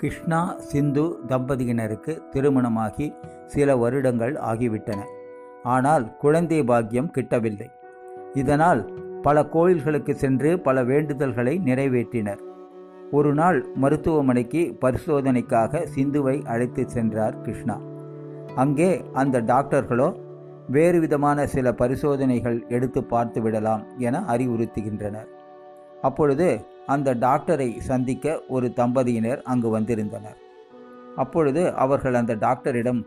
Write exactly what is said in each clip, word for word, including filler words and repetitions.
கிருஷ்ணா சிந்து தம்பதியினருக்கு திருமணமாகி சில வருடங்கள் ஆகிவிட்டன. ஆனால் குழந்தை பாக்கியம் கிட்டவில்லை. இதனால் பல கோயில்களுக்கு சென்று பல வேண்டுதல்களை நிறைவேற்றினர். ஒரு நாள் மருத்துவமனைக்கு பரிசோதனைக்காக சிந்துவை அழைத்து சென்றார் கிருஷ்ணா. அங்கே அந்த டாக்டர்களோ வேறு விதமான சில பரிசோதனைகள் எடுத்து பார்த்து விடலாம் என அறிவுறுத்துகின்றனர். அப்பொழுது அந்த டாக்டரை சந்திக்க ஒரு தம்பதியினர் அங்கு வந்திருந்தனர். அப்பொழுது அவர்கள் அந்த டாக்டரிடம்,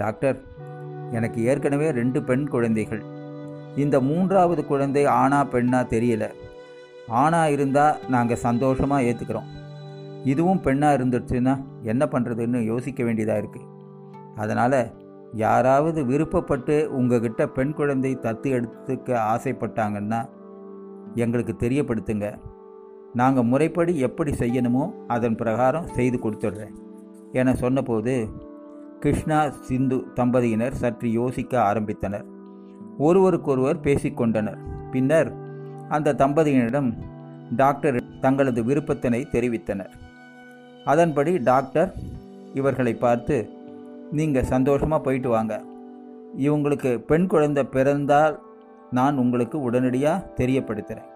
டாக்டர், எனக்கு ஏற்கனவே ரெண்டு பெண் குழந்தைகள். இந்த மூன்றாவது குழந்தை ஆணா பெண்ணா தெரியல. ஆணாக இருந்தால் நாங்கள் சந்தோஷமாக ஏற்றுக்கிறோம். இதுவும் பெண்ணாக இருந்துச்சுன்னா என்ன பண்ணுறதுன்னு யோசிக்க வேண்டியதாக இருக்குது. அதனால் யாராவது விருப்பப்பட்டு உங்ககிட்ட பெண் குழந்தை தத்து எடுத்துக்க ஆசைப்பட்டாங்கன்னா எங்களுக்கு தெரியப்படுத்துங்க. நாங்கள் முறைப்படி எப்படி செய்யணுமோ அதன் பிரகாரம் செய்து கொடுத்துட்றேன் என சொன்னபோது கிருஷ்ணா சிந்து தம்பதியினர் சற்று யோசிக்க ஆரம்பித்தனர். ஒருவருக்கொருவர் பேசிக்கொண்டனர். பின்னர் அந்த தம்பதியினரிடம் டாக்டர் தங்களது விருப்பத்தினை தெரிவித்தனர். அதன்படி டாக்டர் இவர்களை பார்த்து, நீங்கள் சந்தோஷமாக போயிட்டு வாங்க, இவங்களுக்கு பெண் குழந்தை பிறந்தால் நான் உங்களுக்கு உடனடியாக தெரியப்படுத்துகிறேன்.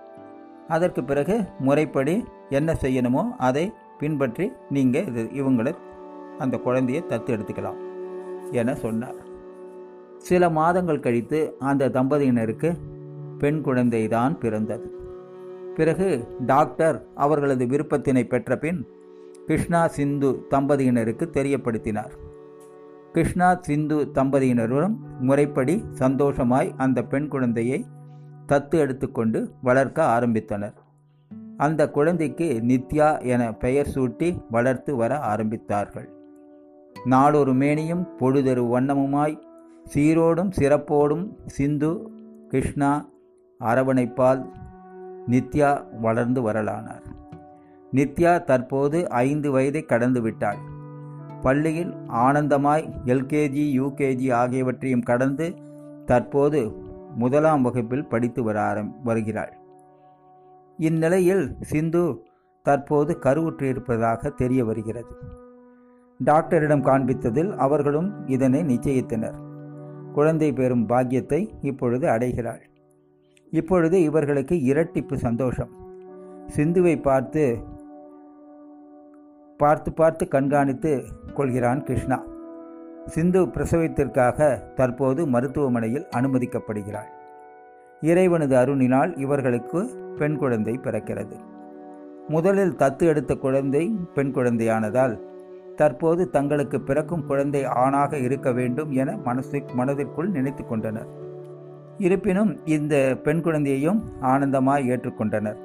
அதற்கு பிறகு முறைப்படி என்ன செய்யணுமோ அதை பின்பற்றி நீங்கள் இது இவங்களை அந்த குழந்தையை தத்து எடுத்துக்கலாம் என சொன்னார். சில மாதங்கள் கழித்து அந்த தம்பதியினருக்கு பெண் குழந்தை தான் பிறந்தது. பிறகு டாக்டர் அவர்களது விருப்பத்தினை பெற்ற பின் கிருஷ்ணா சிந்து தம்பதியினருக்கு தெரியப்படுத்தினார். கிருஷ்ணா சிந்து தம்பதியினரும் முறைப்படி சந்தோஷமாய் அந்த பெண் குழந்தையை தத்து எடுத்துக்கொண்டு வளர்க்க ஆரம்பித்தனர். அந்த குழந்தைக்கு நித்யா என பெயர் சூட்டி வளர்த்து வர ஆரம்பித்தார்கள். நாளொரு மேனியும் பொழுதொரு வண்ணமுமாய் சீரோடும் சிறப்போடும் சிந்து கிருஷ்ணா அரவணைப்பால் நித்யா வளர்ந்து வரலானார். நித்யா தற்போது ஐந்து வயதை கடந்து விட்டாள். பள்ளியில் ஆனந்தமாய் எல்கேஜி யூகேஜி ஆகியவற்றையும் கடந்து தற்போது முதலாம் வகுப்பில் படித்து வர வருகிறாள். இந்நிலையில் சிந்து தற்போது கருவுற்றிருப்பதாக தெரிய வருகிறது. டாக்டரிடம் காண்பித்ததில் அவர்களும் இதனை நிச்சயித்தனர். குழந்தை பெறும் பாக்கியத்தை இப்பொழுது அடைகிறாள். இப்பொழுது இவர்களுக்கு இரட்டிப்பு சந்தோஷம். சிந்துவை பார்த்து பார்த்து பார்த்து கண்காணித்து கொள்கிறான் கிருஷ்ணா. சிந்து பிரசவத்திற்காக தற்போது மருத்துவமனையில் அனுமதிக்கப்படுகிறாள். இறைவனது அருளினால் இவர்களுக்கு பெண் குழந்தை பிறக்கிறது. முதலில் தத்து எடுத்த குழந்தை பெண் குழந்தையானதால் தற்போது தங்களுக்கு பிறக்கும் குழந்தை ஆணாக இருக்க வேண்டும் என மனசு மனதிற்குள் நினைத்து கொண்டனர். இருப்பினும் இந்த பெண் குழந்தையையும் ஆனந்தமாய் ஏற்றுக்கொண்டனர்.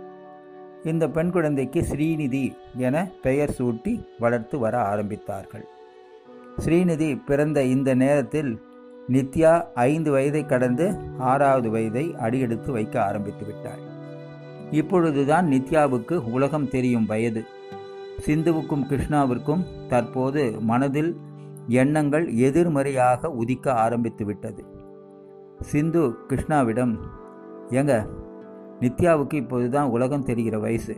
இந்த பெண் குழந்தைக்கு ஸ்ரீநிதி என பெயர் சூட்டி வளர்த்து வர ஆரம்பித்தார்கள். ஸ்ரீநிதி பிறந்த இந்த நேரத்தில் நித்யா ஐந்து வயதை கடந்து ஆறாவது வயதை அடியெடுத்து வைக்க ஆரம்பித்து விட்டாள். இப்பொழுதுதான் நித்யாவுக்கு உலகம் தெரியும் வயது. சிந்துவுக்கும் கிருஷ்ணாவிற்கும் தற்போது மனதில் எண்ணங்கள் எதிர்மறையாக உதிக்க ஆரம்பித்து விட்டது. சிந்து கிருஷ்ணாவிடம், ஏங்க, நித்யாவுக்கு இப்போது தான் உலகம் தெரிகிற வயசு.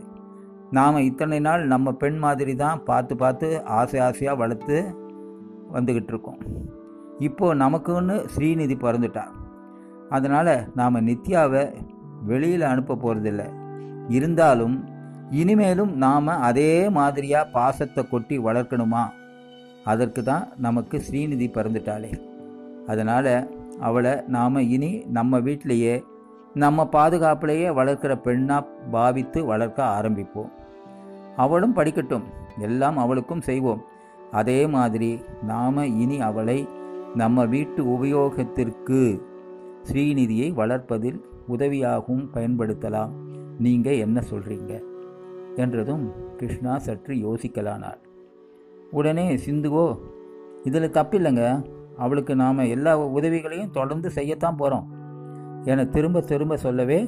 நாம் இத்தனை நாள் நம்ம பெண் மாதிரி தான் பார்த்து பார்த்து ஆசை ஆசையாக வளர்த்து வந்துக்கிட்டு இருக்கோம். இப்போது நமக்குன்னு ஸ்ரீநிதி பிறந்துட்டா. அதனால் நாம் நித்யாவை வெளியில் அனுப்ப போகிறதில்ல. இருந்தாலும் இனிமேலும் நாம் அதே மாதிரியாக பாசத்தை கொட்டி வளர்க்கணுமா? அதற்கு தான் நமக்கு ஸ்ரீநிதி பிறந்துட்டாளே. அதனால் அவளை நாம் இனி நம்ம வீட்டிலையே நம்ம பாதுகாப்பிலேயே வளர்க்கிற பெண்ணாக பாவித்து வளர்க்க ஆரம்பிப்போம். அவளும் படிக்கட்டும், எல்லாம் அவளுக்கும் செய்வோம். அதே மாதிரி நாம் இனி அவளை நம்ம வீட்டு உபயோகத்திற்கு ஸ்ரீநிதியை வளர்ப்பதில் உதவியாகவும் பயன்படுத்தலாம். நீங்கள் என்ன சொல்கிறீங்க என்றதும் கிருஷ்ணா சற்று யோசிக்கலானார். உடனே சிந்துவோ, இதில் தப்பில்லைங்க, அவளுக்கு நாம் எல்லா உதவிகளையும் தொடர்ந்து செய்யத்தான் போகிறோம் என திரும்ப திரும்ப சொல்லவே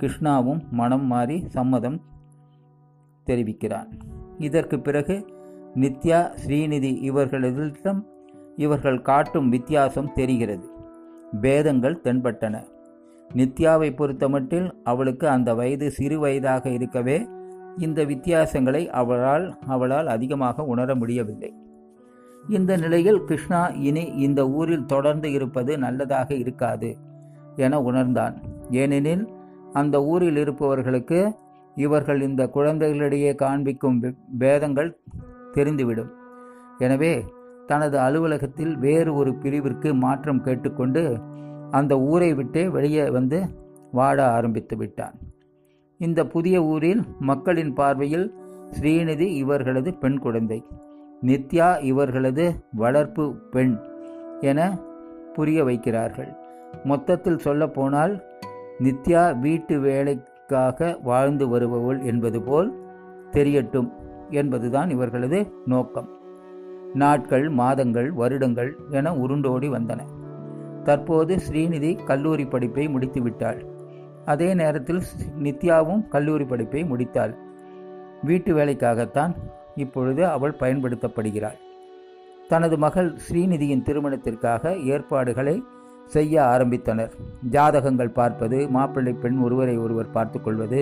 கிருஷ்ணாவும் மனம் மாறி சம்மதம் தெரிவிக்கிறான். இதற்கு பிறகு நித்யா ஸ்ரீநிதி இவர்களிடம் இவர்கள் காட்டும் வித்தியாசம் தெரிகிறது. பேதங்கள் தென்பட்டன. நித்யாவை பொறுத்தமட்டில் அவளுக்கு அந்த வயது சிறு வயதாக இருக்கவே இந்த வித்தியாசங்களை அவளால் அவளால் அதிகமாக உணர முடியவில்லை. இந்த நிலையில் கிருஷ்ணா இனி இந்த ஊரில் தொடர்ந்து இருப்பது நல்லதாக இருக்காது என உணர்ந்தான். ஏனெனில் அந்த ஊரில் இருப்பவர்களுக்கு இவர்கள் இந்த குழந்தைகளிடையே காண்பிக்கும் பேதங்கள் தெரிந்துவிடும். எனவே தனது அலுவலகத்தில் வேறு ஒரு பிரிவிற்கு மாற்றம் கேட்டுக்கொண்டு அந்த ஊரை விட்டு வெளியே வந்து வாட ஆரம்பித்து விட்டான். இந்த புதிய ஊரில் மக்களின் பார்வையில் ஸ்ரீநிதி இவர்களது பெண் குழந்தை, நித்யா இவர்களது வளர்ப்பு பெண் என புரிய வைக்கிறார்கள். மொத்தத்தில் சொல்லப்போனால் நித்யா வீட்டு வேலைக்காக வாழ்ந்து வருபவள் என்பது போல் தெரியட்டும் என்பதுதான் இவர்களது நோக்கம். நாட்கள், மாதங்கள், வருடங்கள் என உருண்டோடி வந்தன. தற்போது ஸ்ரீநிதி கல்லூரி படிப்பை முடித்துவிட்டாள். அதே நேரத்தில் நித்யாவும் கல்லூரி படிப்பை முடித்தாள். வீட்டு வேலைக்காகத்தான் இப்பொழுது அவள் பயன்படுத்தப்படுகிறாள். தனது மகள் ஸ்ரீநிதியின் திருமணத்திற்காக ஏற்பாடுகளை செய்ய ஆரம்பித்தனர். ஜாதகங்கள் பார்ப்பது, மாப்பிள்ளை பெண் ஒருவரை ஒருவர் பார்த்து கொள்வது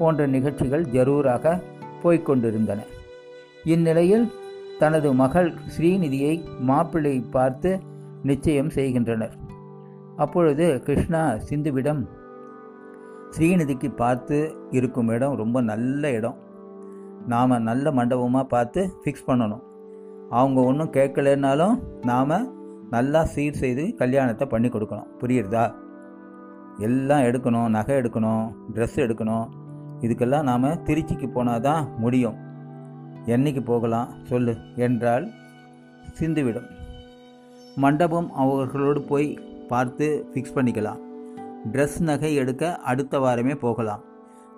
போன்ற நிகழ்ச்சிகள் ஜரூராக போய்கொண்டிருந்தன. இந்நிலையில் தனது மகள் ஸ்ரீநிதியை மாப்பிள்ளை பார்த்து நிச்சயம் செய்கின்றனர். அப்பொழுது கிருஷ்ணா சிந்துவிடம், ஸ்ரீநிதிக்கு பார்த்து இருக்கும் இடம் ரொம்ப நல்ல இடம், நாம் நல்ல மண்டபமாக பார்த்து ஃபிக்ஸ் பண்ணணும். அவங்க ஒன்றும் கேட்கலைன்னாலும் நாம் நல்லா சீர் செய்து கல்யாணத்தை பண்ணி கொடுக்கணும், புரியுறதா? எல்லாம் எடுக்கணும், நகை எடுக்கணும், ட்ரெஸ் எடுக்கணும், இதுக்கெல்லாம் நாம் திருச்சிக்கு போனால் தான் முடியும். என்னைக்கு போகலாம் சொல்லு என்றால் சிந்துவிடும். மண்டபம் அவர்களோடு போய் பார்த்து ஃபிக்ஸ் பண்ணிக்கலாம். ட்ரெஸ், நகை எடுக்க அடுத்த வாரமே போகலாம்.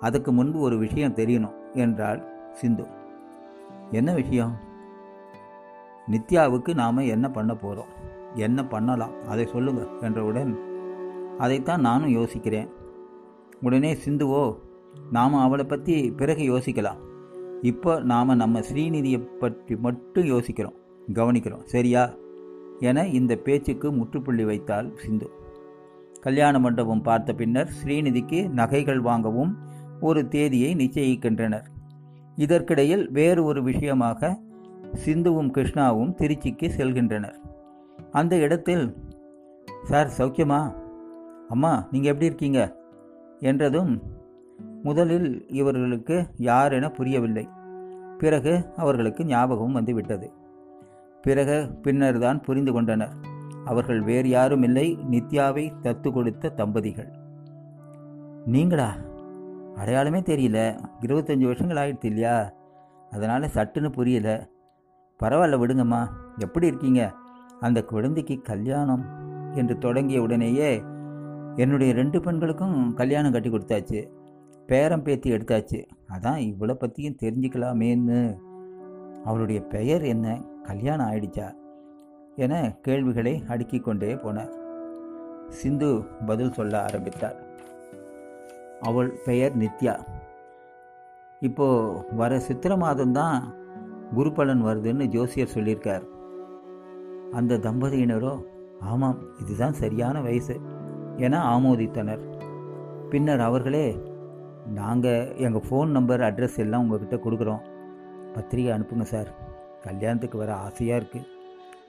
அதுக்கு முன்பு ஒரு விஷயம் தெரியணும் என்றால் சிந்து, என்ன விஷயம்? நித்யாவுக்கு நாம் என்ன பண்ண போகிறோம், என்ன பண்ணலாம், அதை சொல்லுங்கள் என்றவுடன், அதைத்தான் நானும் யோசிக்கிறேன். உடனே சிந்துவோ, நாம் அவளை பற்றி பிறகு யோசிக்கலாம், இப்போ நாம் நம்ம ஸ்ரீநிதியை பற்றி மட்டும் யோசிக்கிறோம், கவனிக்கிறோம், சரியா என இந்த பேச்சுக்கு முற்றுப்புள்ளி வைத்தாள் சிந்து. கல்யாண மண்டபம் பார்த்த பின்னர் ஸ்ரீநிதிக்கு நகைகள் வாங்கவும் ஒரு தேதியை நிச்சயிக்கின்றனர். இதற்கிடையில் வேறு ஒரு விஷயமாக சிந்துவும் கிருஷ்ணாவும் திருச்சிக்கு செல்கின்றனர். அந்த இடத்தில், சார் சௌக்கியமா, அம்மா நீங்கள் எப்படி இருக்கீங்க என்றதும் முதலில் இவர்களுக்கு யார் என புரியவில்லை. பிறகு அவர்களுக்கு ஞாபகம் வந்துவிட்டது. பிறகு பின்னர் தான் புரிந்து கொண்டனர், அவர்கள் வேறு யாரும் இல்லை, நித்யாவை தத்து கொடுத்த தம்பதிகள். நீங்களா? அடையாளமே தெரியல, இருபத்தஞ்சி வருஷங்கள் ஆகிடுச்சு இல்லையா, அதனால் சட்டுன்னு புரியல. பரவாயில்ல விடுங்கம்மா, எப்படி இருக்கீங்க? அந்த குழந்தைக்கு கல்யாணம் என்று தொடங்கிய உடனேயே, என்னுடைய ரெண்டு பெண்களுக்கும் கல்யாணம் கட்டி கொடுத்தாச்சு, பேரம் பேத்தி எடுத்தாச்சு, அதான் இவ்வளோ பற்றியும் தெரிஞ்சுக்கலாமேன்னு. அவளுடைய பெயர் என்ன, கல்யாணம் ஆயிடுச்சா என கேள்விகளை அடுக்கிக் கொண்டே போனார். சிந்து பதில் சொல்ல ஆரம்பித்தார். அவள் பெயர் நித்யா. இப்போது வர சித்திர மாதம்தான் குரு பலன் வருதுன்னு ஜோசியர் சொல்லியிருக்கார். அந்த தம்பதியினரோ, ஆமாம் இதுதான் சரியான வயசு என ஆமோதித்தனர். பின்னர் அவர்களே, நாங்கள் எங்கள் ஃபோன் நம்பர், அட்ரஸ் எல்லாம் உங்கள்கிட்ட கொடுக்குறோம், பத்திரிகை அனுப்புங்க சார், கல்யாணத்துக்கு வர ஆசையாக இருக்குது,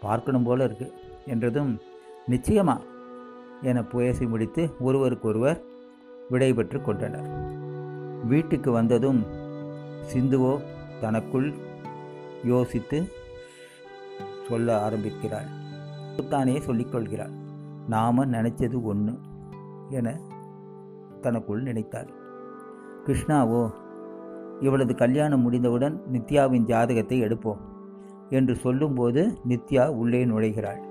பார்க்கணும் போல் இருக்குது என்றதும், நிச்சயமா என பேசி முடித்து ஒருவருக்கொருவர் விடைபெற்று கொண்டனர். வீட்டுக்கு வந்ததும் சிந்துவோ தனக்குள் யோசித்து சொல்ல ஆரம்பிக்கிறாள், தானே சொல்லிக்கொள்கிறாள், நாம் நினச்சது ஒன்று என தனக்குள் நினைத்தாள். கிருஷ்ணாவோ, இவளது கல்யாணம் முடிந்தவுடன் நித்யாவின் ஜாதகத்தை எடுப்போம் என்று சொல்லும்போது நித்யா உள்ளே நுழைகிறாள்.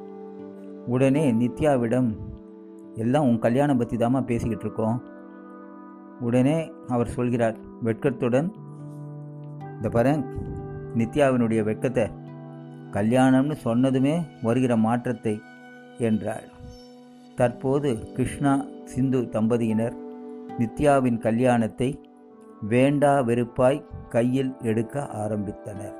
உடனே நித்யாவிடம், எல்லாம் உன் கல்யாணம் பற்றி தாம்மா பேசிக்கிட்டு இருக்கோம். உடனே அவர் சொல்கிறார் வெட்கத்துடன், இந்த பரங் நித்யாவினுடைய வெட்கத்தை, கல்யாணம்னு சொன்னதுமே வருகிற மாற்றத்தை என்றாள். தற்போது கிருஷ்ணா சிந்து தம்பதியினர் நித்யாவின் கல்யாணத்தை வேண்டா வெறுப்பாய் கையில் எடுக்க ஆரம்பித்தனர்.